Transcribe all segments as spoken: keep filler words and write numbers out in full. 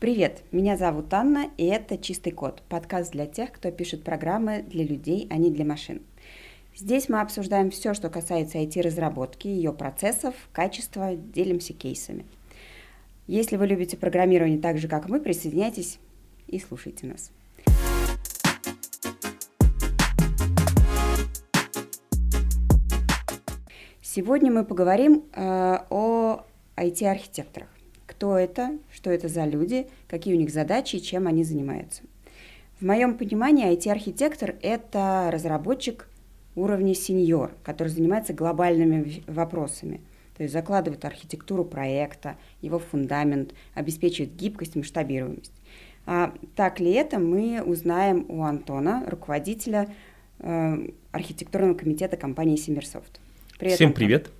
Привет, меня зовут Анна, и это «Чистый код» – подкаст для тех, кто пишет программы для людей, а не для машин. Здесь мы обсуждаем все, что касается ай ти-разработки, ее процессов, качества, делимся кейсами. Если вы любите программирование так же, как мы, присоединяйтесь и слушайте нас. Сегодня мы поговорим э, о ай ти-архитекторах. Кто это, что это за люди, какие у них задачи и чем они занимаются. В моем понимании ай ти-архитектор – это разработчик уровня сеньор, который занимается глобальными вопросами, то есть закладывает архитектуру проекта, его фундамент, обеспечивает гибкость, масштабируемость. А так ли это, мы узнаем у Антона, руководителя э, архитектурного комитета компании SimbirSoft. Привет, Всем Антон. Привет!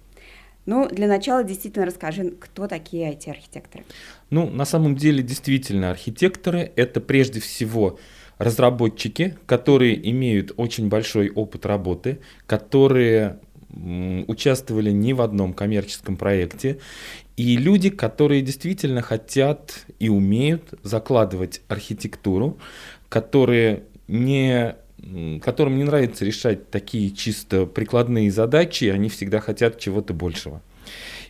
Ну, для начала действительно расскажи, кто такие ай ти-архитекторы? Ну, на самом деле, действительно, архитекторы – это прежде всего разработчики, которые имеют очень большой опыт работы, которые м, участвовали не в одном коммерческом проекте, и люди, которые действительно хотят и умеют закладывать архитектуру, которые не... которым не нравится решать такие чисто прикладные задачи, они всегда хотят чего-то большего.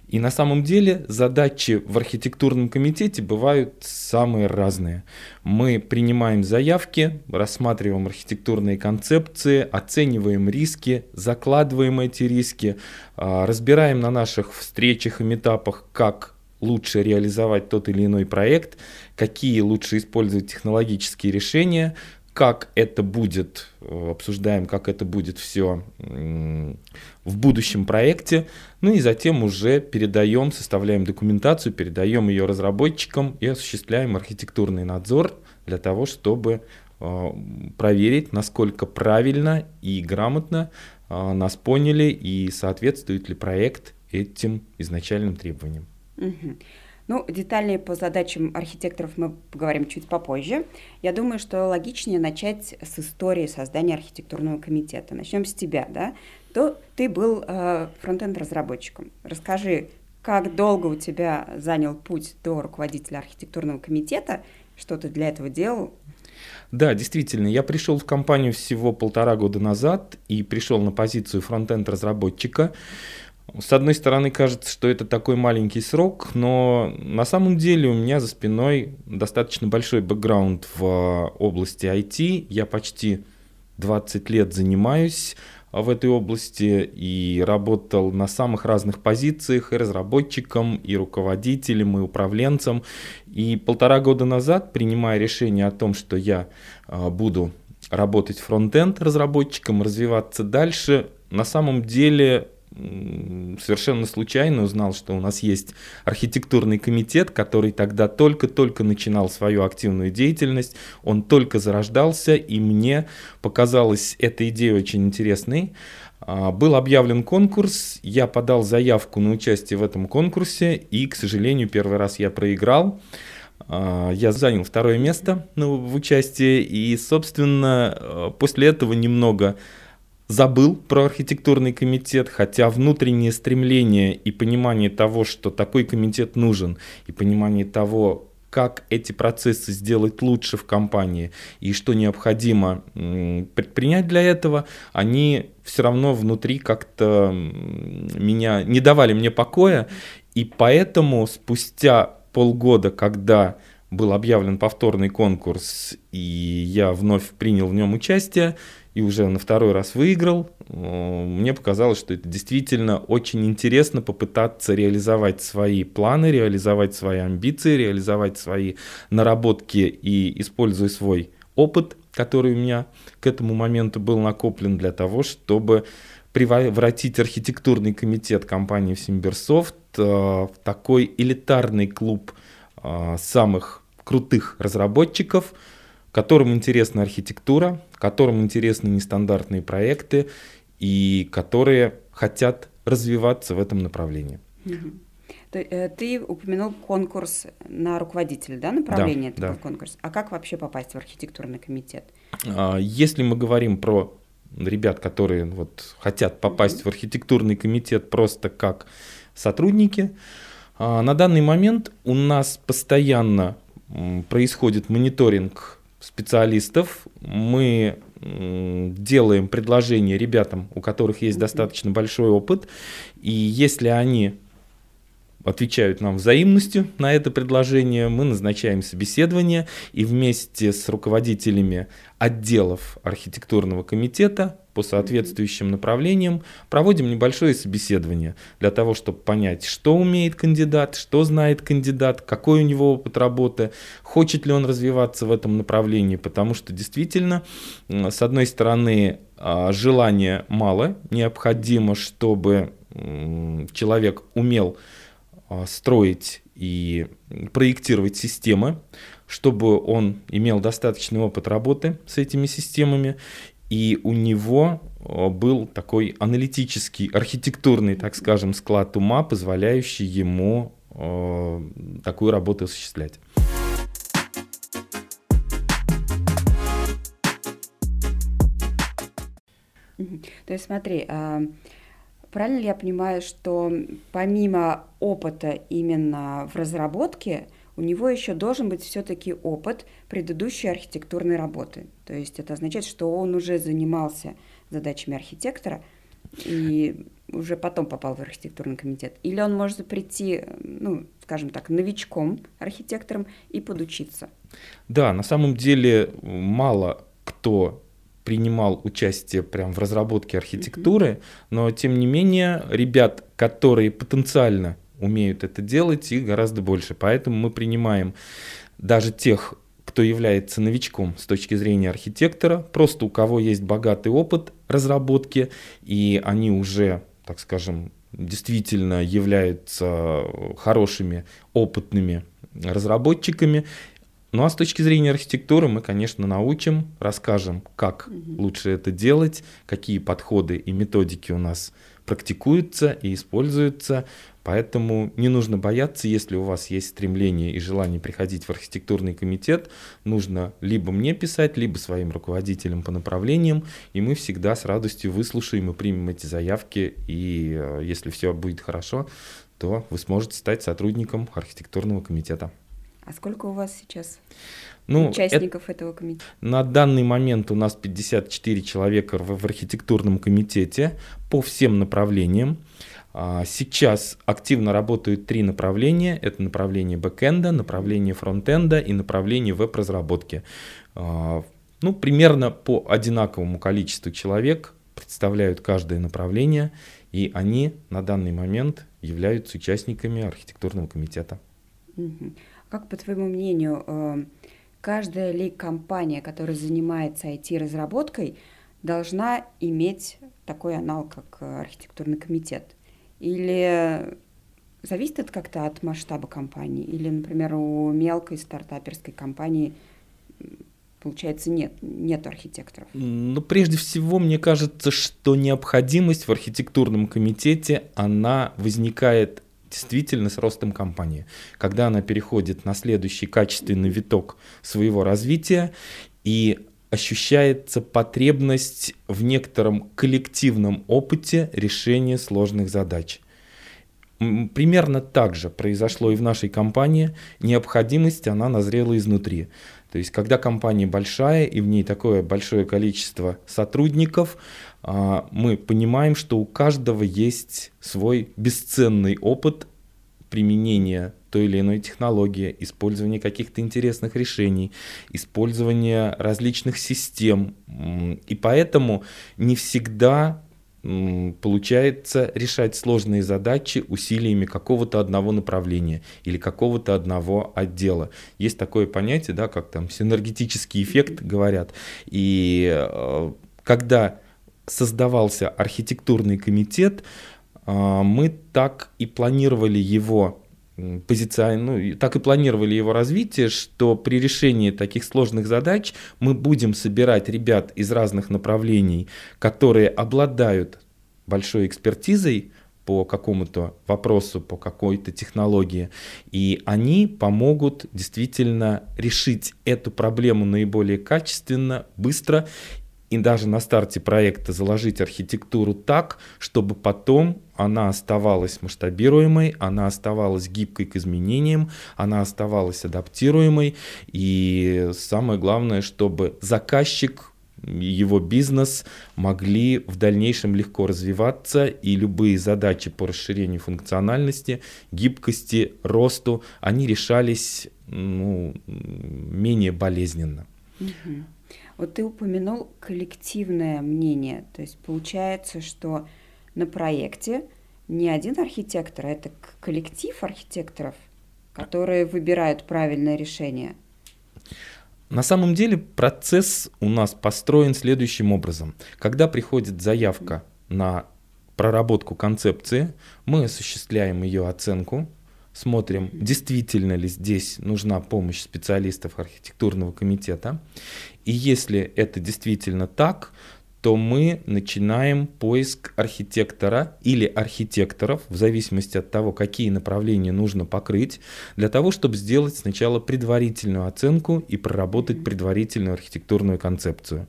И на самом деле задачи в архитектурном комитете бывают самые разные. Мы принимаем заявки, рассматриваем архитектурные концепции, оцениваем риски, закладываем эти риски, разбираем на наших встречах и митапах, как лучше реализовать тот или иной проект, какие лучше использовать технологические решения, как это будет, обсуждаем, как это будет все в будущем проекте, ну и затем уже передаем, составляем документацию, передаем ее разработчикам и осуществляем архитектурный надзор для того, чтобы проверить, насколько правильно и грамотно нас поняли и соответствует ли проект этим изначальным требованиям. Mm-hmm. Ну, детальнее по задачам архитекторов мы поговорим чуть попозже. Я думаю, что логичнее начать с истории создания архитектурного комитета. Начнем с тебя, да? То ты был э, фронтенд-разработчиком. Расскажи, как долго у тебя занял путь до руководителя архитектурного комитета, что ты для этого делал? Да, действительно, я пришел в компанию всего полтора года назад и пришел на позицию фронтенд-разработчика. С одной стороны, кажется, что это такой маленький срок, но на самом деле у меня за спиной достаточно большой бэкграунд в области ай ти. Я почти двадцать лет занимаюсь в этой области и работал на самых разных позициях и разработчиком, и руководителем, и управленцем. И полтора года назад, принимая решение о том, что я буду работать фронтенд-разработчиком, развиваться дальше, на самом деле... совершенно случайно узнал, что у нас есть архитектурный комитет, который тогда только-только начинал свою активную деятельность, он только зарождался, и мне показалась эта идея очень интересной. Был объявлен конкурс, я подал заявку на участие в этом конкурсе, и, к сожалению, первый раз я проиграл. Я занял второе место в участии, и, собственно, после этого немного... забыл про архитектурный комитет, хотя внутреннее стремление и понимание того, что такой комитет нужен, и понимание того, как эти процессы сделать лучше в компании и что необходимо предпринять для этого, они все равно внутри как-то меня не давали мне покоя. И поэтому спустя полгода, когда был объявлен повторный конкурс, и я вновь принял в нем участие, и уже на второй раз выиграл, мне показалось, что это действительно очень интересно попытаться реализовать свои планы, реализовать свои амбиции, реализовать свои наработки и, используя свой опыт, который у меня к этому моменту был накоплен для того, чтобы превратить архитектурный комитет компании SimbirSoft в такой элитарный клуб самых крутых разработчиков, которым интересна архитектура, которым интересны нестандартные проекты и которые хотят развиваться в этом направлении. Угу. Ты, ты упомянул конкурс на руководителя, да, направление? Да, да. Конкурс. А как вообще попасть в архитектурный комитет? Если мы говорим про ребят, которые вот хотят попасть угу. в архитектурный комитет просто как сотрудники, на данный момент у нас постоянно происходит мониторинг специалистов, мы делаем предложения ребятам, у которых есть достаточно большой опыт, и если они отвечают нам взаимностью на это предложение, мы назначаем собеседование, и вместе с руководителями отделов архитектурного комитета по соответствующим направлениям проводим небольшое собеседование для того, чтобы понять, что умеет кандидат, что знает кандидат, какой у него опыт работы, хочет ли он развиваться в этом направлении, потому что действительно, с одной стороны, желания мало, необходимо, чтобы человек умел строить и проектировать системы, чтобы он имел достаточный опыт работы с этими системами, и у него был такой аналитический, архитектурный, так скажем, склад ума, позволяющий ему э, такую работу осуществлять. То есть смотри, а... правильно ли я понимаю, что помимо опыта именно в разработке, у него еще должен быть все-таки опыт предыдущей архитектурной работы? То есть это означает, что он уже занимался задачами архитектора и уже потом попал в архитектурный комитет? Или он может прийти, ну, скажем так, новичком архитектором и подучиться? Да, на самом деле мало кто принимал участие прям в разработке архитектуры, но тем не менее ребят, которые потенциально умеют это делать, их гораздо больше. Поэтому мы принимаем даже тех, кто является новичком с точки зрения архитектора, просто у кого есть богатый опыт разработки, и они уже, так скажем, действительно являются хорошими, опытными разработчиками. Ну а с точки зрения архитектуры мы, конечно, научим, расскажем, как угу. лучше это делать, какие подходы и методики у нас практикуются и используются. Поэтому не нужно бояться, если у вас есть стремление и желание приходить в архитектурный комитет, нужно либо мне писать, либо своим руководителям по направлениям, и мы всегда с радостью выслушаем и примем эти заявки, и если все будет хорошо, то вы сможете стать сотрудником архитектурного комитета. А сколько у вас сейчас ну, участников это, этого комитета? На данный момент у нас пятьдесят четыре человека в, в архитектурном комитете по всем направлениям. А, сейчас активно работают три направления. Это направление бэкэнда, направление фронтенда и направление веб-разработки. А, ну, примерно по одинаковому количеству человек представляют каждое направление, и они на данный момент являются участниками архитектурного комитета. Mm-hmm. Как, по твоему мнению, каждая ли компания, которая занимается ай ти-разработкой, должна иметь такой аналог, как архитектурный комитет? Или зависит это как-то от масштаба компании? Или, например, у мелкой стартаперской компании, получается, нет, нет архитекторов? Ну, прежде всего, мне кажется, что необходимость в архитектурном комитете, она возникает действительно с ростом компании, когда она переходит на следующий качественный виток своего развития и ощущается потребность в некотором коллективном опыте решения сложных задач. Примерно так же произошло и в нашей компании, необходимость, она назрела изнутри. То есть, когда компания большая и в ней такое большое количество сотрудников, мы понимаем, что у каждого есть свой бесценный опыт применения той или иной технологии, использования каких-то интересных решений, использования различных систем. И поэтому не всегда получается решать сложные задачи усилиями какого-то одного направления или какого-то одного отдела. Есть такое понятие, да, как там синергетический эффект, говорят. И когда создавался архитектурный комитет, мы так и планировали его позиции, ну, так и планировали его развитие, что при решении таких сложных задач мы будем собирать ребят из разных направлений, которые обладают большой экспертизой по какому-то вопросу, по какой-то технологии, и они помогут действительно решить эту проблему наиболее качественно, быстро и даже на старте проекта заложить архитектуру так, чтобы потом она оставалась масштабируемой, она оставалась гибкой к изменениям, она оставалась адаптируемой, и самое главное, чтобы заказчик, его бизнес могли в дальнейшем легко развиваться, и любые задачи по расширению функциональности, гибкости, росту, они решались, ну, менее болезненно. Угу. Вот ты упомянул коллективное мнение, то есть получается, что на проекте не один архитектор, а это коллектив архитекторов, которые выбирают правильное решение. На самом деле процесс у нас построен следующим образом. Когда приходит заявка на проработку концепции, мы осуществляем ее оценку, смотрим, действительно ли здесь нужна помощь специалистов архитектурного комитета. И если это действительно так, то мы начинаем поиск архитектора или архитекторов, в зависимости от того, какие направления нужно покрыть, для того, чтобы сделать сначала предварительную оценку и проработать предварительную архитектурную концепцию.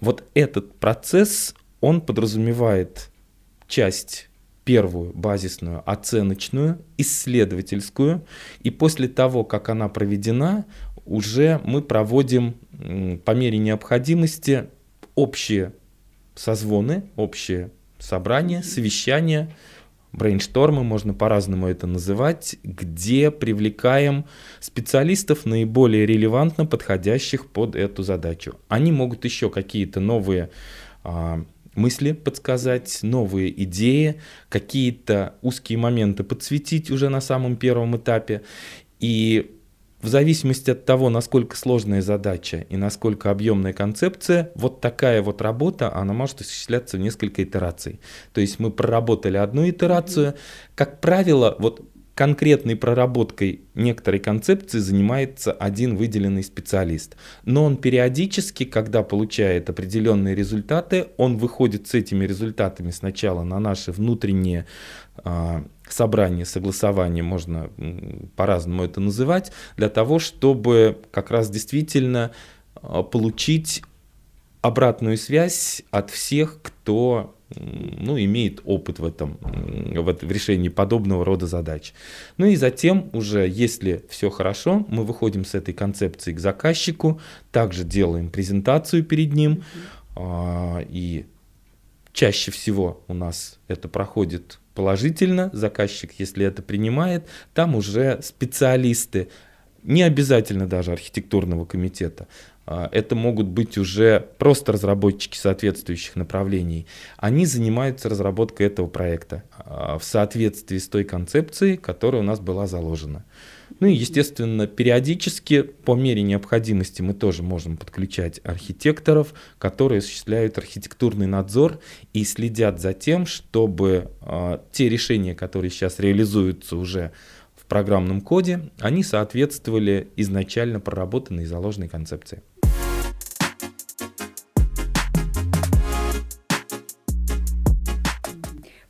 Вот этот процесс, он подразумевает часть первую, базисную, оценочную, исследовательскую, и после того, как она проведена, уже мы проводим по мере необходимости общие созвоны, общие собрания, совещания, брейнштормы, можно по-разному это называть, где привлекаем специалистов, наиболее релевантно подходящих под эту задачу. Они могут еще какие-то новые а, мысли подсказать, новые идеи, какие-то узкие моменты подсветить уже на самом первом этапе. И в зависимости от того, насколько сложная задача и насколько объемная концепция, вот такая вот работа, она может осуществляться в несколько итераций. То есть мы проработали одну итерацию. Как правило, вот конкретной проработкой некоторой концепции занимается один выделенный специалист. Но он периодически, когда получает определенные результаты, он выходит с этими результатами сначала на наши внутренние собрание, согласование, можно по-разному это называть, для того, чтобы как раз действительно получить обратную связь от всех, кто, ну, имеет опыт в этом, в решении подобного рода задач. Ну и затем уже, если все хорошо, мы выходим с этой концепцией к заказчику, также делаем презентацию перед ним, и чаще всего у нас это проходит положительно, заказчик, если это принимает, там уже специалисты, не обязательно даже архитектурного комитета, это могут быть уже просто разработчики соответствующих направлений, они занимаются разработкой этого проекта в соответствии с той концепцией, которая у нас была заложена. Ну и, естественно, периодически по мере необходимости мы тоже можем подключать архитекторов, которые осуществляют архитектурный надзор и следят за тем, чтобы э, те решения, которые сейчас реализуются уже в программном коде, они соответствовали изначально проработанной и заложенной концепции.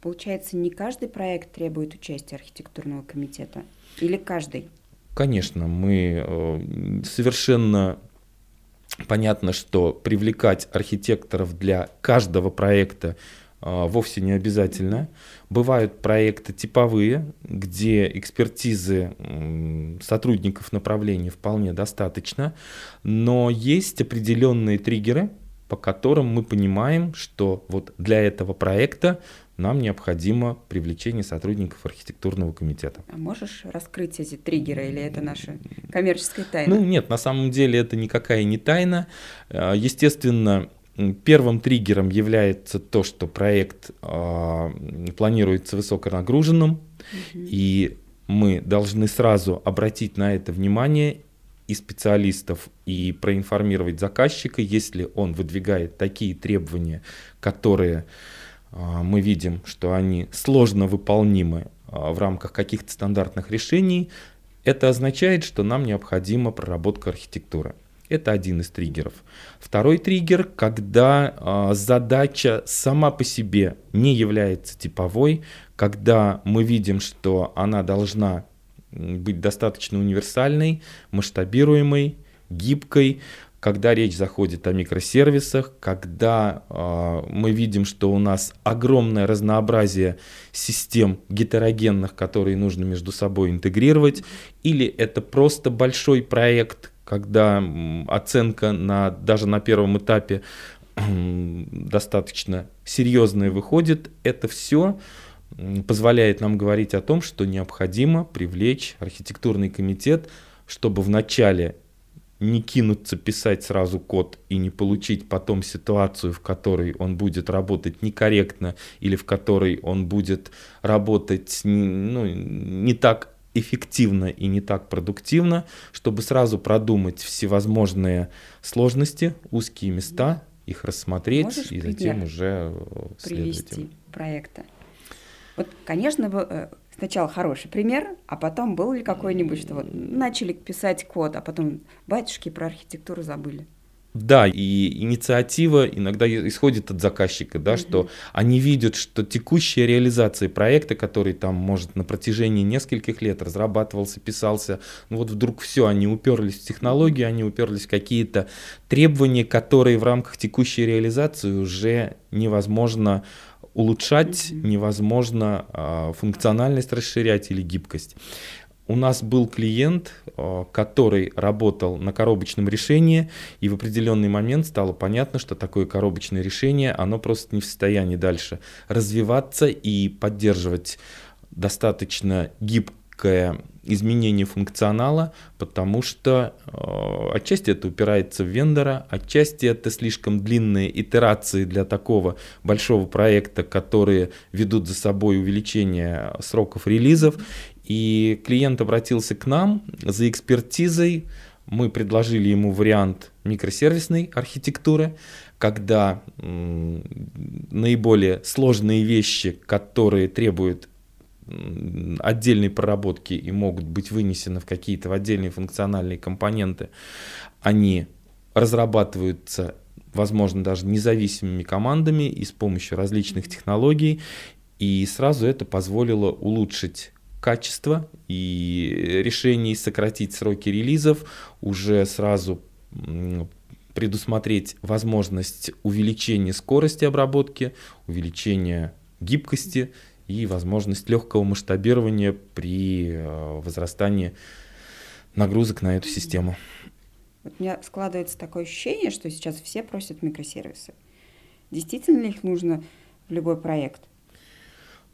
Получается, не каждый проект требует участия архитектурного комитета? Или каждый? Конечно, мы совершенно понятно, что привлекать архитекторов для каждого проекта вовсе не обязательно. Бывают проекты типовые, где экспертизы сотрудников направления вполне достаточно, но есть определенные триггеры, по которым мы понимаем, что вот для этого проекта нам необходимо привлечение сотрудников архитектурного комитета. А можешь раскрыть эти триггеры, или это наша коммерческая тайна? Ну нет, на самом деле это никакая не тайна. Естественно, первым триггером является то, что проект планируется высоконагруженным, угу. и мы должны сразу обратить на это внимание и специалистов, и проинформировать заказчика, если он выдвигает такие требования, которые мы видим, что они сложно выполнимы в рамках каких-то стандартных решений, это означает, что нам необходима проработка архитектуры. Это один из триггеров. Второй триггер, когда задача сама по себе не является типовой, когда мы видим, что она должна быть достаточно универсальной, масштабируемой, гибкой, когда речь заходит о микросервисах, когда э, мы видим, что у нас огромное разнообразие систем гетерогенных, которые нужно между собой интегрировать, или это просто большой проект, когда оценка на, даже на первом этапе достаточно серьезная выходит, это все позволяет нам говорить о том, что необходимо привлечь архитектурный комитет, чтобы вначале не кинуться писать сразу код и не получить потом ситуацию, в которой он будет работать некорректно или в которой он будет работать ну, не так эффективно и не так продуктивно, чтобы сразу продумать всевозможные сложности, узкие места, их рассмотреть. Можешь и затем уже следовать им. Проекта. Вот, конечно, сначала хороший пример, а потом был ли какой-нибудь, что вот начали писать код, а потом батюшки про архитектуру забыли. Да, и инициатива иногда исходит от заказчика, да, mm-hmm. что они видят, что текущая реализация проекта, который там, может, на протяжении нескольких лет разрабатывался, писался, ну вот вдруг все, они уперлись в технологию, они уперлись в какие-то требования, которые в рамках текущей реализации уже невозможно улучшать, mm-hmm. невозможно а, функциональность расширять или гибкость. У нас был клиент, который работал на коробочном решении, и в определенный момент стало понятно, что такое коробочное решение, оно просто не в состоянии дальше развиваться и поддерживать достаточно гибкое изменение функционала, потому что э, отчасти это упирается в вендора, отчасти это слишком длинные итерации для такого большого проекта, которые ведут за собой увеличение сроков релизов. И клиент обратился к нам за экспертизой. Мы предложили ему вариант микросервисной архитектуры, когда м- наиболее сложные вещи, которые требуют м- отдельной проработки и могут быть вынесены в какие-то отдельные функциональные компоненты, они разрабатываются, возможно, даже независимыми командами и с помощью различных технологий. И сразу это позволило улучшить качество и решений, сократить сроки релизов, уже сразу предусмотреть возможность увеличения скорости обработки, увеличения гибкости и возможность легкого масштабирования при возрастании нагрузок на эту систему. Вот у меня складывается такое ощущение, что сейчас все просят микросервисы. Действительно ли их нужно в любой проект?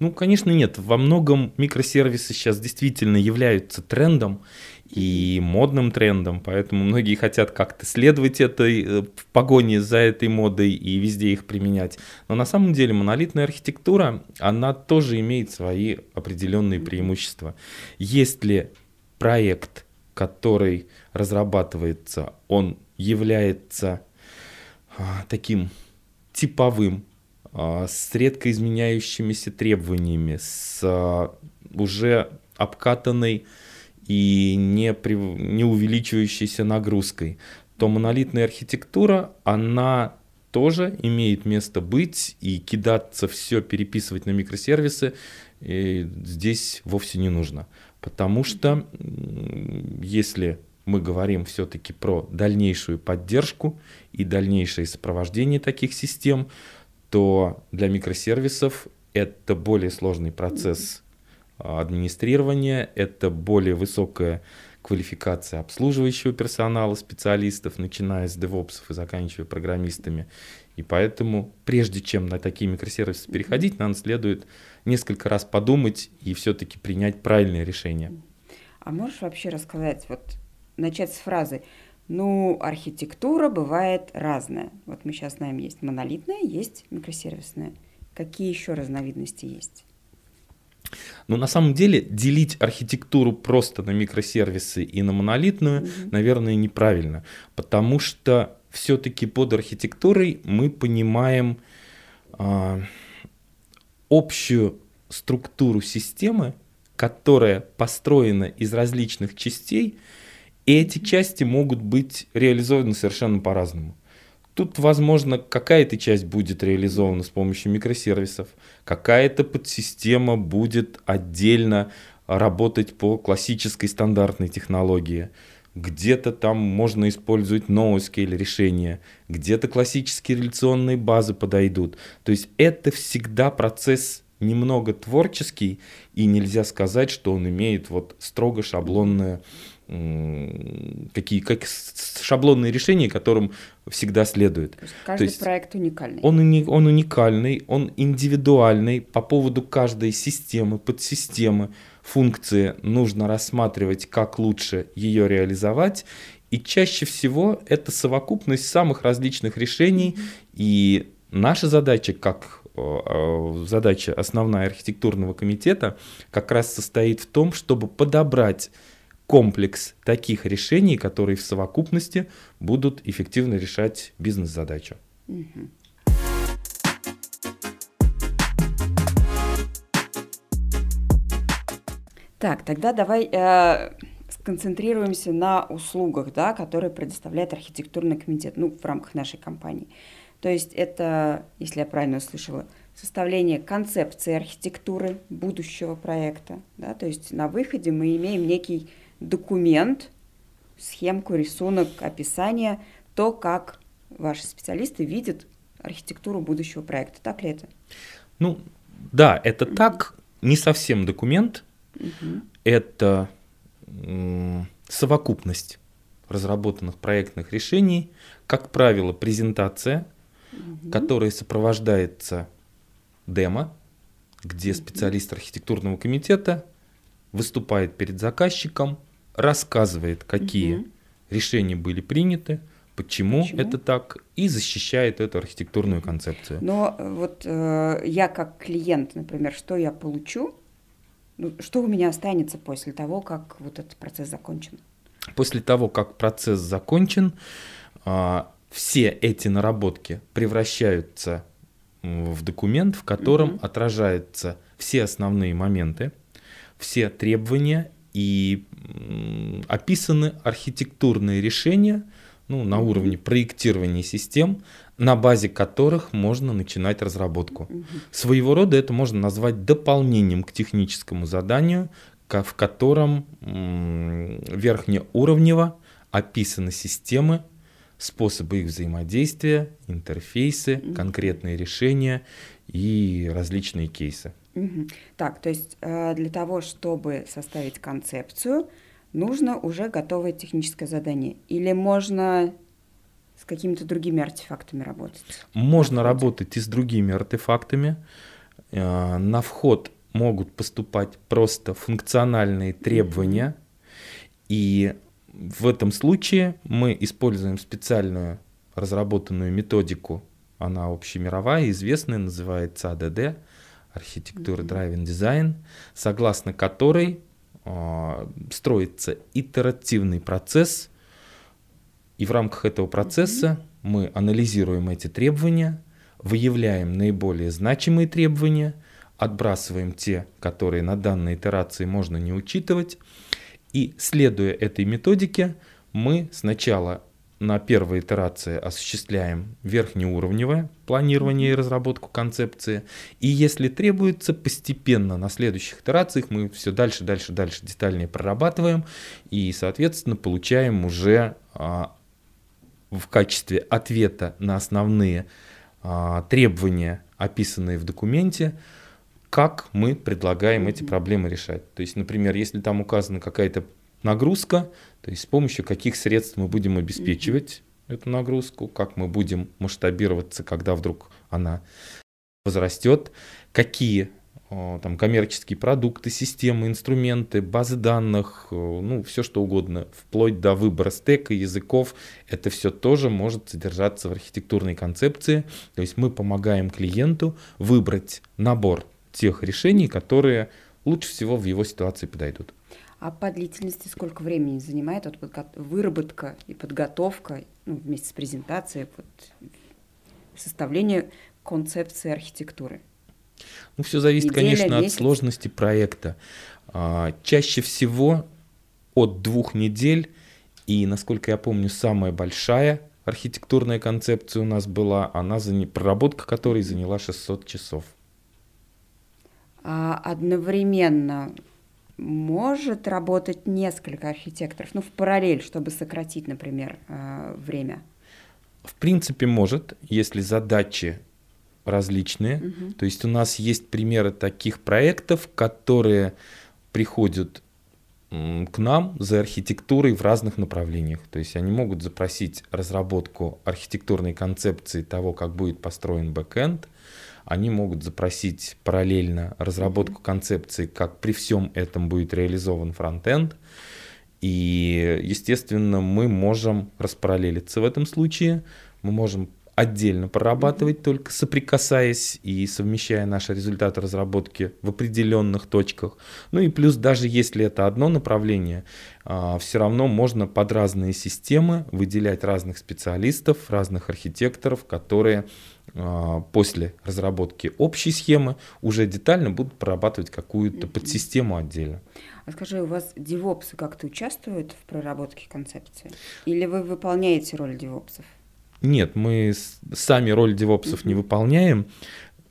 Ну, конечно, нет. Во многом микросервисы сейчас действительно являются трендом и модным трендом, поэтому многие хотят как-то следовать этой, в погоне за этой модой и везде их применять. Но на самом деле монолитная архитектура, она тоже имеет свои определенные преимущества. Если проект, который разрабатывается, он является таким типовым, с редко изменяющимися требованиями, с уже обкатанной и не, при... не увеличивающейся нагрузкой, то монолитная архитектура, она тоже имеет место быть, и кидаться все, переписывать на микросервисы здесь вовсе не нужно. Потому что если мы говорим все-таки про дальнейшую поддержку и дальнейшее сопровождение таких систем, то для микросервисов это более сложный процесс администрирования, это более высокая квалификация обслуживающего персонала, специалистов, начиная с DevOps и заканчивая программистами. И поэтому, прежде чем на такие микросервисы переходить, нам следует несколько раз подумать и все-таки принять правильное решение. А можешь вообще рассказать, вот начать с фразы: ну, архитектура бывает разная. Вот мы сейчас знаем, есть монолитная, есть микросервисная. Какие еще разновидности есть? Ну, на самом деле, делить архитектуру просто на микросервисы и на монолитную, mm-hmm. наверное, неправильно. Потому что все-таки под архитектурой мы понимаем а, общую структуру системы, которая построена из различных частей, и эти части могут быть реализованы совершенно по-разному. Тут, возможно, какая-то часть будет реализована с помощью микросервисов, какая-то подсистема будет отдельно работать по классической стандартной технологии. где-то там можно использовать NoSQL решения, где-то классические реляционные базы подойдут. То есть это всегда процесс немного творческий, и нельзя сказать, что он имеет вот строго шаблонное, какие, как шаблонные решения, которым всегда следует. Каждый То есть проект уникальный. Он, уни, он уникальный, он индивидуальный. По поводу каждой системы, подсистемы, функции нужно рассматривать, как лучше ее реализовать. И чаще всего это совокупность самых различных решений. И наша задача, как задача основная архитектурного комитета, как раз состоит в том, чтобы подобрать комплекс таких решений, которые в совокупности будут эффективно решать бизнес-задачу. Угу. Так, тогда давай э, сконцентрируемся на услугах, да, которые предоставляет архитектурный комитет, ну, в рамках нашей компании. То есть это, если я правильно услышала, составление концепции архитектуры будущего проекта. Да? То есть на выходе мы имеем некий документ, схемку, рисунок, описание, то, как ваши специалисты видят архитектуру будущего проекта. Так ли это? Ну, да, это так. Не совсем документ. Угу. Это м- совокупность разработанных проектных решений, как правило, презентация, угу, которая сопровождается демо, где специалист архитектурного комитета выступает перед заказчиком, рассказывает, какие угу. решения были приняты, почему, почему это так, и защищает эту архитектурную угу. концепцию. Но вот э, я как клиент, например, что я получу, что у меня останется после того, как вот этот процесс закончен? После того, как процесс закончен, э, все эти наработки превращаются в документ, в котором угу. отражаются все основные моменты, все требования и описаны архитектурные решения, ну, на угу. уровне проектирования систем, на базе которых можно начинать разработку. Угу. Своего рода это можно назвать дополнением к техническому заданию, в котором верхнеуровнево описаны системы, способы их взаимодействия, интерфейсы, угу. конкретные решения и различные кейсы. Угу. Так, то есть для того, чтобы составить концепцию, нужно уже готовое техническое задание? Или можно с какими-то другими артефактами работать? Можно работать и с другими артефактами. На вход могут поступать просто функциональные требования, и в этом случае мы используем специальную разработанную методику, она общемировая, известная, называется эй ди ди, Architecture Driven Design, согласно которой э, строится итеративный процесс, и в рамках этого процесса мы анализируем эти требования, выявляем наиболее значимые требования, отбрасываем те, которые на данной итерации можно не учитывать. И, следуя этой методике, мы сначала на первой итерации осуществляем верхнеуровневое планирование и разработку концепции. И, если требуется, постепенно на следующих итерациях мы все дальше, дальше, дальше детальнее прорабатываем и, соответственно, получаем уже а, в качестве ответа на основные а, требования, описанные в документе, как мы предлагаем эти проблемы решать. То есть, например, если там указана какая-то нагрузка, то есть с помощью каких средств мы будем обеспечивать mm-hmm. эту нагрузку, как мы будем масштабироваться, когда вдруг она возрастет, какие там коммерческие продукты, системы, инструменты, базы данных, ну, все что угодно, вплоть до выбора стека, языков, это все тоже может содержаться в архитектурной концепции. То есть мы помогаем клиенту выбрать набор тех решений, которые лучше всего в его ситуации подойдут. А по длительности сколько времени занимает вот подго- выработка и подготовка, ну, вместе с презентацией, вот, составление концепции архитектуры? Ну, все зависит, неделя, конечно, месяц? От сложности проекта. А, чаще всего от двух недель, и, насколько я помню, самая большая архитектурная концепция у нас была, она заня... проработка которой заняла шестьсот часов. Одновременно может работать несколько архитекторов, ну, в параллель, чтобы сократить, например, время? В принципе, может, если задачи различные. Угу. То есть у нас есть примеры таких проектов, которые приходят к нам за архитектурой в разных направлениях. То есть они могут запросить разработку архитектурной концепции того, как будет построен бэкэнд. Они могут запросить параллельно разработку концепции, как при всем этом будет реализован фронтенд. И, естественно, мы можем распараллелиться в этом случае. Мы можем отдельно прорабатывать, только соприкасаясь и совмещая наши результаты разработки в определенных точках. Ну и плюс, даже если это одно направление, все равно можно под разные системы выделять разных специалистов, разных архитекторов, которые после разработки общей схемы уже детально будут прорабатывать какую-то подсистему отдельно. А скажи, у вас девопсы как-то участвуют в проработке концепции? Или вы выполняете роль девопсов? Нет, мы сами роль девопсов не выполняем.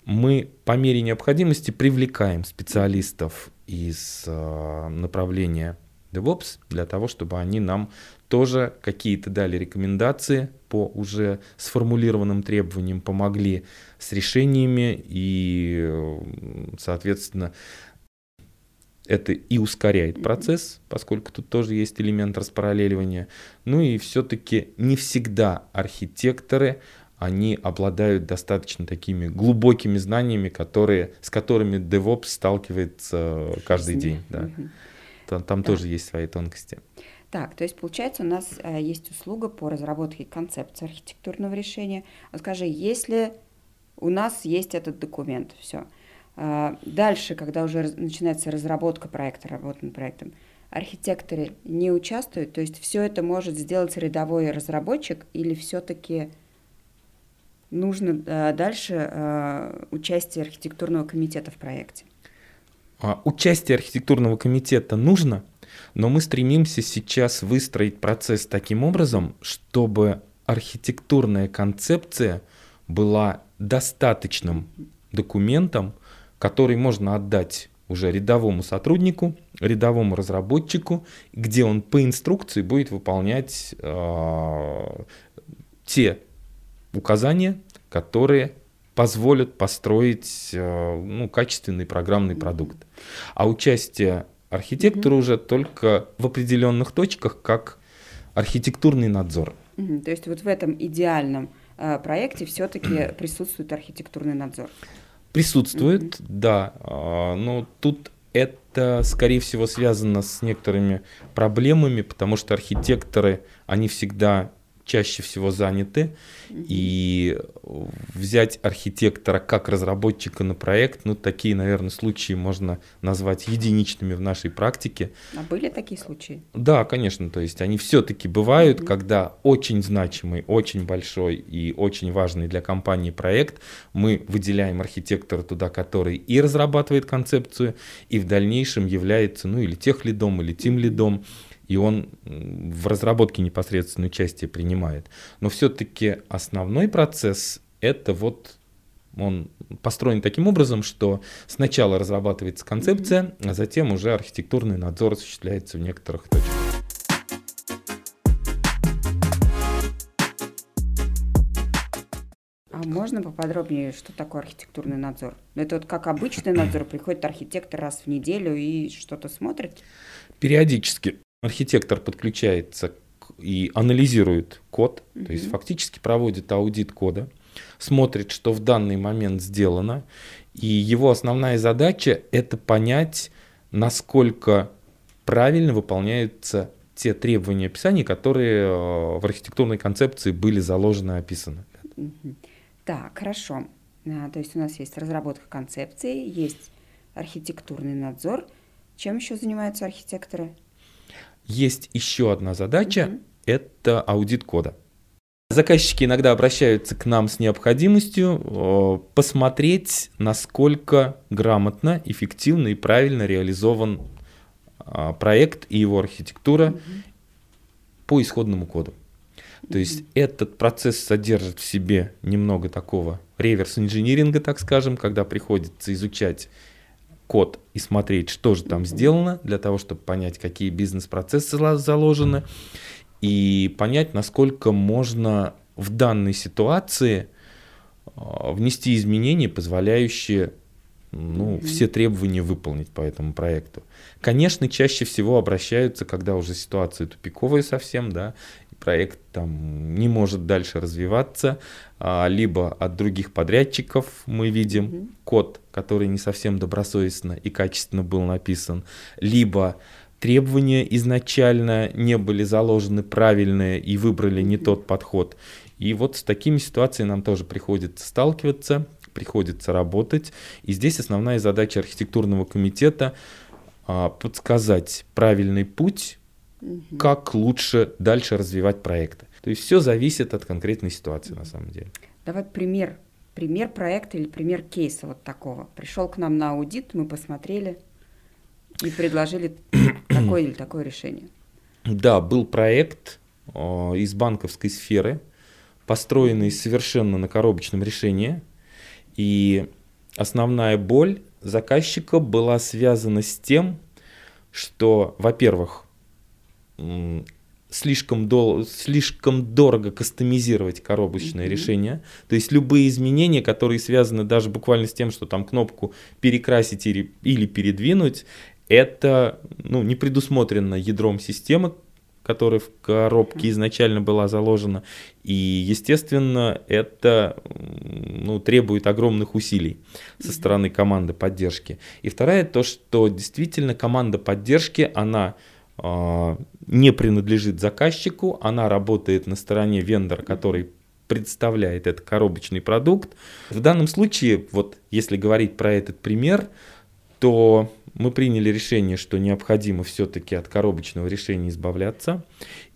Мы по мере необходимости привлекаем специалистов из направления DevOps для того, чтобы они нам тоже какие-то дали рекомендации по уже сформулированным требованиям, помогли с решениями, и, соответственно, это и ускоряет процесс, поскольку тут тоже есть элемент распараллеливания. Ну и все-таки не всегда архитекторы, они обладают достаточно такими глубокими знаниями, которые, с которыми DevOps сталкивается каждый день. Да. Там, там да. тоже есть свои тонкости. Так, то есть, получается, у нас есть услуга по разработке концепции архитектурного решения. Вот скажи, если у нас есть этот документ, все. Дальше, когда уже начинается разработка проекта, работа над проектом, архитекторы не участвуют, то есть все это может сделать рядовой разработчик, или все-таки нужно дальше участие архитектурного комитета в проекте? Участие архитектурного комитета нужно, но мы стремимся сейчас выстроить процесс таким образом, чтобы архитектурная концепция была достаточным документом, который можно отдать уже рядовому сотруднику, рядовому разработчику, где он по инструкции будет выполнять э, те указания, которые позволят построить э, ну, качественный программный продукт. А участие архитектора mm-hmm. уже только в определенных точках, как архитектурный надзор. Mm-hmm. То есть вот в этом идеальном э, проекте все-таки присутствует архитектурный надзор? Присутствует, mm-hmm. да, но тут это, скорее всего, связано с некоторыми проблемами, потому что архитекторы, они всегда чаще всего заняты, mm-hmm. и взять архитектора как разработчика на проект, ну, такие, наверное, случаи можно назвать единичными в нашей практике. А были такие случаи? Да, конечно, то есть они все-таки бывают, mm-hmm. когда очень значимый, очень большой и очень важный для компании проект, мы выделяем архитектора туда, который и разрабатывает концепцию, и в дальнейшем является, ну, или техлидом, или тимлидом, и он в разработке непосредственно участие принимает. Но все-таки основной процесс, это вот он построен таким образом, что сначала разрабатывается концепция, а затем уже архитектурный надзор осуществляется в некоторых точках. А можно поподробнее, что такое архитектурный надзор? Это вот как обычный надзор, приходит архитектор раз в неделю и что-то смотрит? Периодически. Архитектор подключается и анализирует код, mm-hmm. то есть фактически проводит аудит кода, смотрит, что в данный момент сделано, и его основная задача – это понять, насколько правильно выполняются те требования описания, которые в архитектурной концепции были заложены и описаны. Mm-hmm. Так, хорошо. А, то есть у нас есть разработка концепции, есть архитектурный надзор. Чем еще занимаются архитекторы? Есть еще одна задача, mm-hmm. это аудит кода. Заказчики иногда обращаются к нам с необходимостью посмотреть, насколько грамотно, эффективно и правильно реализован проект и его архитектура mm-hmm. по исходному коду. То есть mm-hmm. этот процесс содержит в себе немного такого реверс-инжиниринга, так скажем, когда приходится изучать код и смотреть, что же там сделано, для того, чтобы понять, какие бизнес-процессы заложены, и понять, насколько можно в данной ситуации внести изменения, позволяющие ну, mm-hmm. все требования выполнить по этому проекту. Конечно, чаще всего обращаются, когда уже ситуация тупиковая совсем, да, и проект там не может дальше развиваться, а, либо от других подрядчиков мы видим mm-hmm. код, который не совсем добросовестно и качественно был написан, либо требования изначально не были заложены правильные и выбрали mm-hmm. не тот подход. И вот с такими ситуациями нам тоже приходится сталкиваться, приходится работать. И здесь основная задача архитектурного комитета а, подсказать правильный путь, угу. как лучше дальше развивать проекты. То есть все зависит от конкретной ситуации на самом деле. Давай пример, пример проекта или пример кейса вот такого. Пришел к нам на аудит, мы посмотрели и предложили такое или такое решение. Да, был проект о, из банковской сферы, построенный совершенно на коробочном решении. И основная боль заказчика была связана с тем, что, во-первых, слишком, дол- слишком дорого кастомизировать коробочное mm-hmm. решение. То есть любые изменения, которые связаны даже буквально с тем, что там кнопку перекрасить или, или передвинуть, это ну, не предусмотрено ядром системы, которая в коробке изначально была заложена, и, естественно, это ну, требует огромных усилий со стороны команды поддержки. И второе, то, что действительно команда поддержки, она э, не принадлежит заказчику, она работает на стороне вендора, который представляет этот коробочный продукт. В данном случае, вот если говорить про этот пример, то мы приняли решение, что необходимо все-таки от коробочного решения избавляться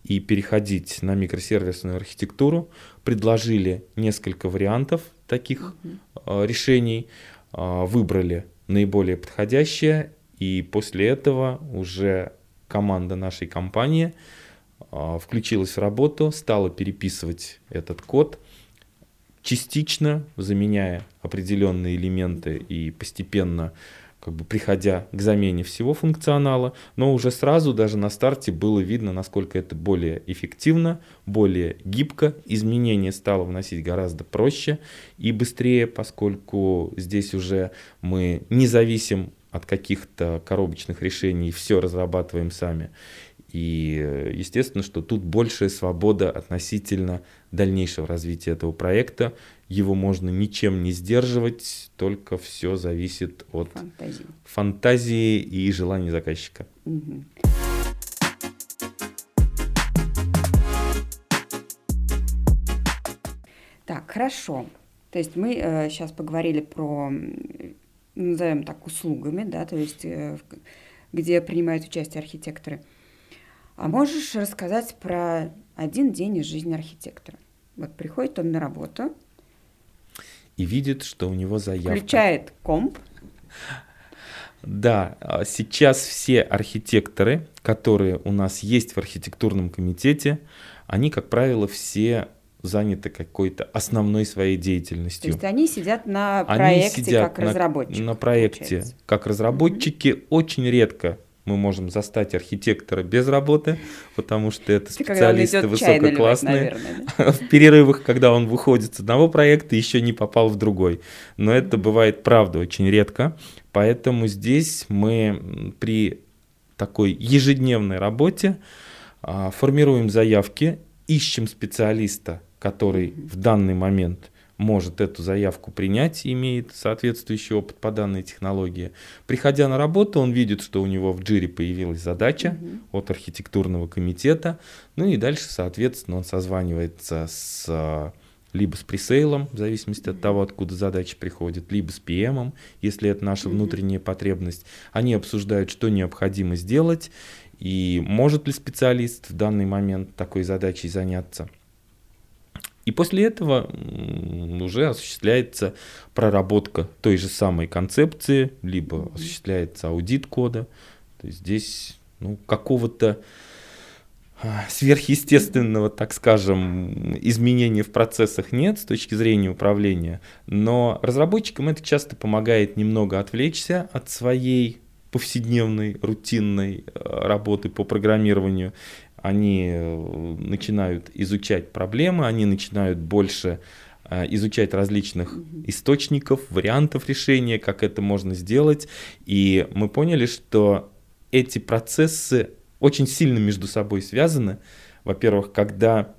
и переходить на микросервисную архитектуру. Предложили несколько вариантов таких mm-hmm. решений, выбрали наиболее подходящее, и после этого уже команда нашей компании включилась в работу, стала переписывать этот код, частично заменяя определенные элементы и постепенно как бы приходя к замене всего функционала, но уже сразу даже на старте было видно, насколько это более эффективно, более гибко, изменения стало вносить гораздо проще и быстрее, поскольку здесь уже мы не зависим от каких-то коробочных решений, все разрабатываем сами. И естественно, что тут большая свобода относительно дальнейшего развития этого проекта. Его можно ничем не сдерживать, только все зависит от фантазии, фантазии и желаний заказчика. Угу. Так, хорошо. То есть мы э, сейчас поговорили про, назовем так, услугами, да, то есть э, где принимают участие архитекторы. А можешь рассказать про один день из жизни архитектора? Вот приходит он на работу и видит, что у него заявка. Включает комп. Да, сейчас все архитекторы, которые у нас есть в архитектурном комитете, они, как правило, все заняты какой-то основной своей деятельностью. То есть они сидят на проекте сидят как на, разработчики. На проекте получается. Как разработчики mm-hmm. очень редко. Мы можем застать архитектора без работы, потому что это специалисты высококлассные. В перерывах, когда он выходит с одного проекта, еще не попал в другой. Но это бывает, правда, очень редко. Поэтому здесь мы при такой ежедневной работе формируем заявки, ищем специалиста, который в данный момент может эту заявку принять, имеет соответствующий опыт по данной технологии. Приходя на работу, он видит, что у него в джире появилась задача mm-hmm. от архитектурного комитета, ну и дальше, соответственно, он созванивается с, либо с пресейлом, в зависимости mm-hmm. от того, откуда задача приходит, либо с пи эм, если это наша mm-hmm. внутренняя потребность. Они обсуждают, что необходимо сделать, и может ли специалист в данный момент такой задачей заняться. И после этого уже осуществляется проработка той же самой концепции, либо mm-hmm. осуществляется аудит кода. То есть здесь ну, какого-то сверхъестественного, так скажем, изменения в процессах нет с точки зрения управления, но разработчикам это часто помогает немного отвлечься от своей повседневной, рутинной работы по программированию. Они начинают изучать проблемы, они начинают больше изучать различных источников, вариантов решения, как это можно сделать. И мы поняли, что эти процессы очень сильно между собой связаны. Во-первых, когда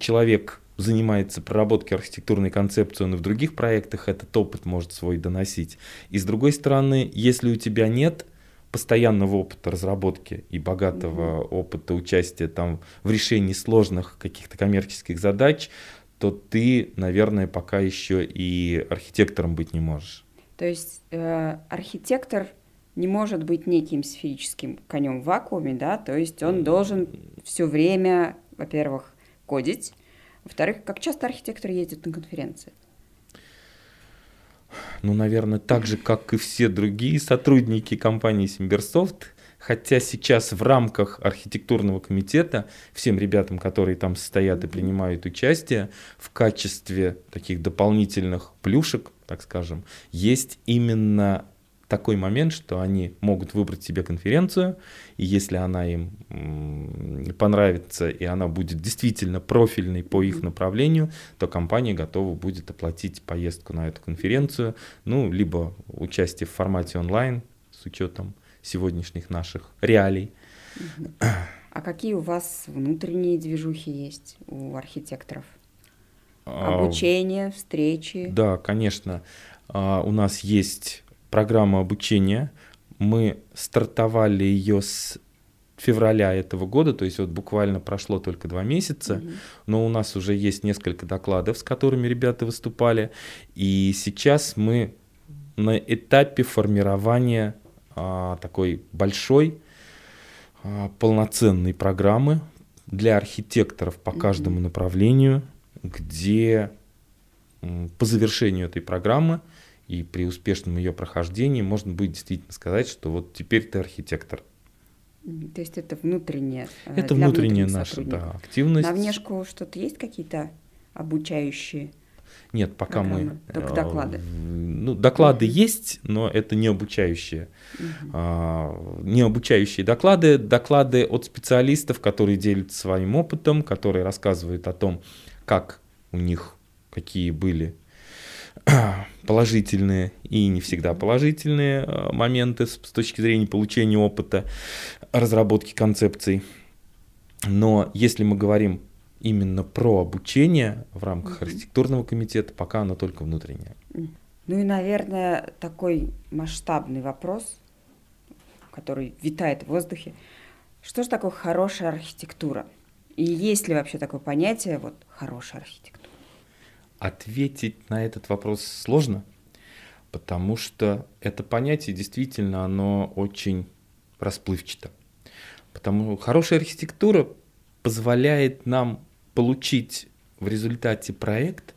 человек занимается проработкой архитектурной концепции, он и в других проектах этот опыт может свой доносить. И с другой стороны, если у тебя нет постоянного опыта разработки и богатого mm-hmm. опыта участия там, в решении сложных каких-то коммерческих задач, то ты, наверное, пока еще и архитектором быть не можешь. То есть э, архитектор не может быть неким сферическим конем в вакууме, да? То есть он mm-hmm. должен все время, во-первых, кодить, во-вторых, как часто архитектор ездит на конференции? Ну, наверное, так же, как и все другие сотрудники компании SimbirSoft, хотя сейчас в рамках архитектурного комитета всем ребятам, которые там состоят и принимают участие, в качестве таких дополнительных плюшек, так скажем, есть именно такой момент, что они могут выбрать себе конференцию, и если она им понравится, и она будет действительно профильной по их направлению, то компания готова будет оплатить поездку на эту конференцию, ну, либо участие в формате онлайн с учетом сегодняшних наших реалий. А какие у вас внутренние движухи есть у архитекторов? Обучение, встречи? Да, конечно. У нас есть программа обучения, мы стартовали ее с февраля этого года, то есть вот буквально прошло только два месяца, mm-hmm. но у нас уже есть несколько докладов, с которыми ребята выступали, и сейчас мы на этапе формирования а, такой большой, а, полноценной программы для архитекторов по mm-hmm. каждому направлению, где м, по завершению этой программы и при успешном ее прохождении можно будет действительно сказать, что вот теперь ты архитектор. То есть это внутренняя, это внутренняя наша да, активность. На внешку что-то есть какие-то обучающие? Нет, пока программы? Мы... Только доклады? Ну, доклады есть, но это не обучающие. Угу. Не обучающие доклады, доклады от специалистов, которые делятся своим опытом, которые рассказывают о том, как у них, какие были положительные и не всегда положительные моменты с точки зрения получения опыта разработки концепций. Но если мы говорим именно про обучение в рамках архитектурного комитета, пока оно только внутреннее. Ну и, наверное, такой масштабный вопрос, который витает в воздухе. Что же такое хорошая архитектура? И есть ли вообще такое понятие вот, хорошая архитектура? Ответить на этот вопрос сложно, потому что это понятие действительно оно очень расплывчато. Потому что хорошая архитектура позволяет нам получить в результате проект,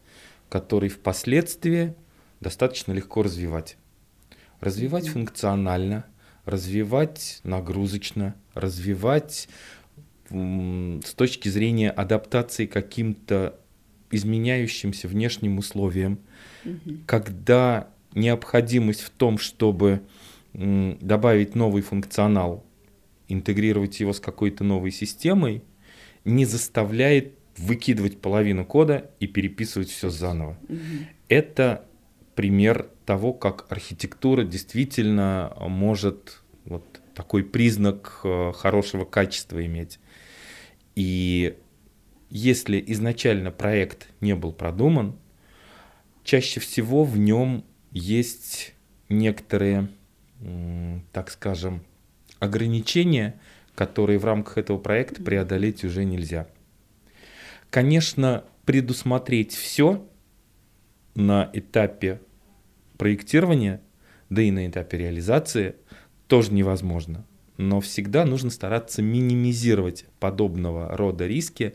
который впоследствии достаточно легко развивать. Развивать функционально, развивать нагрузочно, развивать с точки зрения адаптации каким-то изменяющимся внешним условиям, угу. когда необходимость в том, чтобы добавить новый функционал, интегрировать его с какой-то новой системой, не заставляет выкидывать половину кода и переписывать все заново. Угу. Это пример того, как архитектура действительно может вот такой признак хорошего качества иметь. И если изначально проект не был продуман, чаще всего в нем есть некоторые, так скажем, ограничения, которые в рамках этого проекта преодолеть уже нельзя. Конечно, предусмотреть все на этапе проектирования, да и на этапе реализации тоже невозможно. Но всегда нужно стараться минимизировать подобного рода риски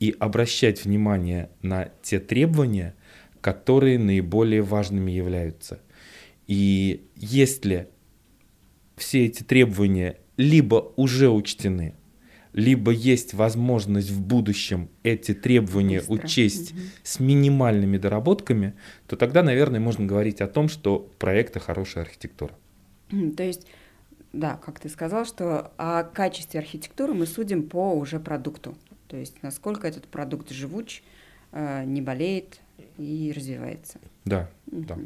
и обращать внимание на те требования, которые наиболее важными являются. И если все эти требования либо уже учтены, либо есть возможность в будущем эти требования Быстро. учесть угу. с минимальными доработками, то тогда, наверное, можно говорить о том, что проекта хорошая архитектура. То есть, да, как ты сказал, что о качестве архитектуры мы судим по уже продукту. То есть, насколько этот продукт живуч, не болеет и развивается. Да, угу. да.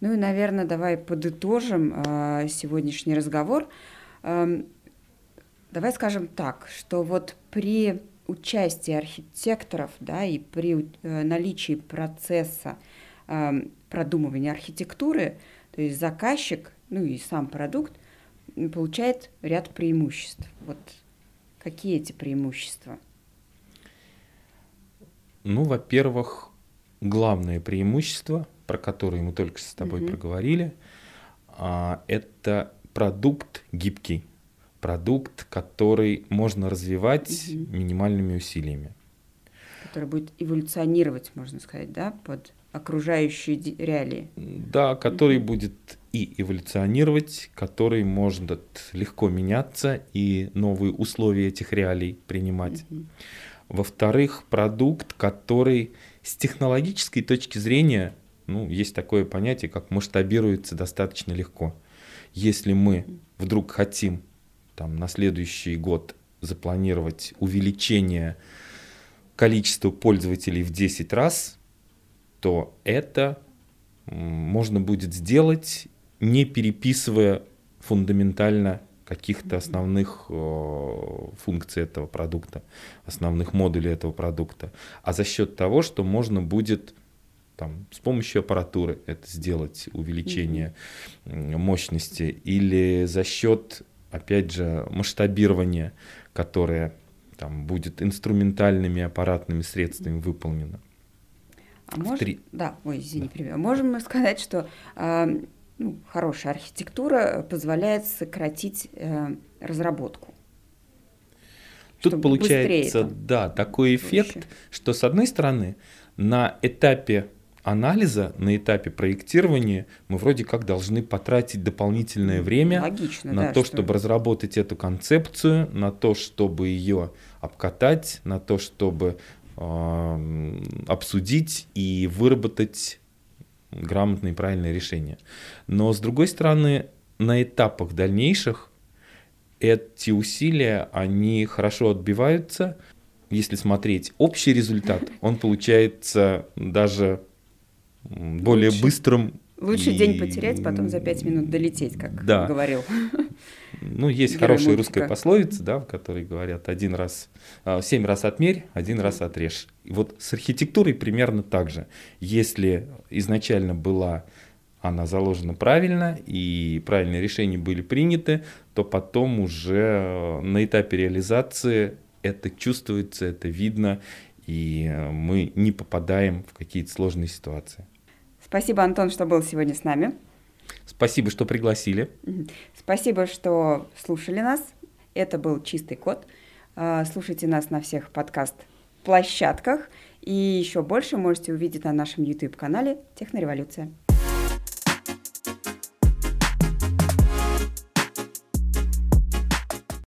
Ну и, наверное, давай подытожим э, сегодняшний разговор. Э, давай скажем так, что вот при участии архитекторов, да, и при э, наличии процесса э, продумывания архитектуры, то есть заказчик, ну и сам продукт, получает ряд преимуществ. Вот какие эти преимущества? Ну, во-первых, главное преимущество, про которые мы только с тобой mm-hmm. проговорили, это продукт гибкий, продукт, который можно развивать mm-hmm. минимальными усилиями. Который будет эволюционировать, можно сказать, да, под окружающие реалии. Да, который mm-hmm. будет и эволюционировать, который может легко меняться и новые условия этих реалий принимать. Mm-hmm. Во-вторых, продукт, который с технологической точки зрения, ну, есть такое понятие, как масштабируется достаточно легко. Если мы вдруг хотим там, на следующий год запланировать увеличение количества пользователей в десять раз, то это можно будет сделать, не переписывая фундаментально каких-то основных э, функций этого продукта, основных модулей этого продукта, а за счет того, что можно будет там, с помощью аппаратуры это сделать, увеличение mm-hmm. мощности, или за счет, опять же, масштабирования, которое там, будет инструментальными аппаратными средствами выполнено. А мож... три... Да, ой, извини, да. Перебью. Можем мы сказать, что э, ну, хорошая архитектура позволяет сократить э, разработку? Тут получается, да, такой эффект, проще. Что с одной стороны на этапе анализа, на этапе проектирования мы вроде как должны потратить дополнительное время Логично, на да, то, что... чтобы разработать эту концепцию, на то, чтобы ее обкатать, на то, чтобы э, обсудить и выработать грамотное и правильное решение. Но с другой стороны, на этапах дальнейших эти усилия, они хорошо отбиваются. Если смотреть общий результат, он получается даже более лучше, быстрым. Лучше и... день потерять, потом за пять минут долететь, как да. говорил. Ну, есть Герой хорошая мультика. Русская пословица, да, в которой говорят, один раз, семь раз отмерь, один раз отрежь. И вот с архитектурой примерно так же. Если изначально была она заложена правильно, и правильные решения были приняты, то потом уже на этапе реализации это чувствуется, это видно, и мы не попадаем в какие-то сложные ситуации. Спасибо, Антон, что был сегодня с нами. Спасибо, что пригласили. Спасибо, что слушали нас. Это был «Чистый код». Слушайте нас на всех подкаст-площадках. И еще больше можете увидеть на нашем YouTube-канале «Технореволюция».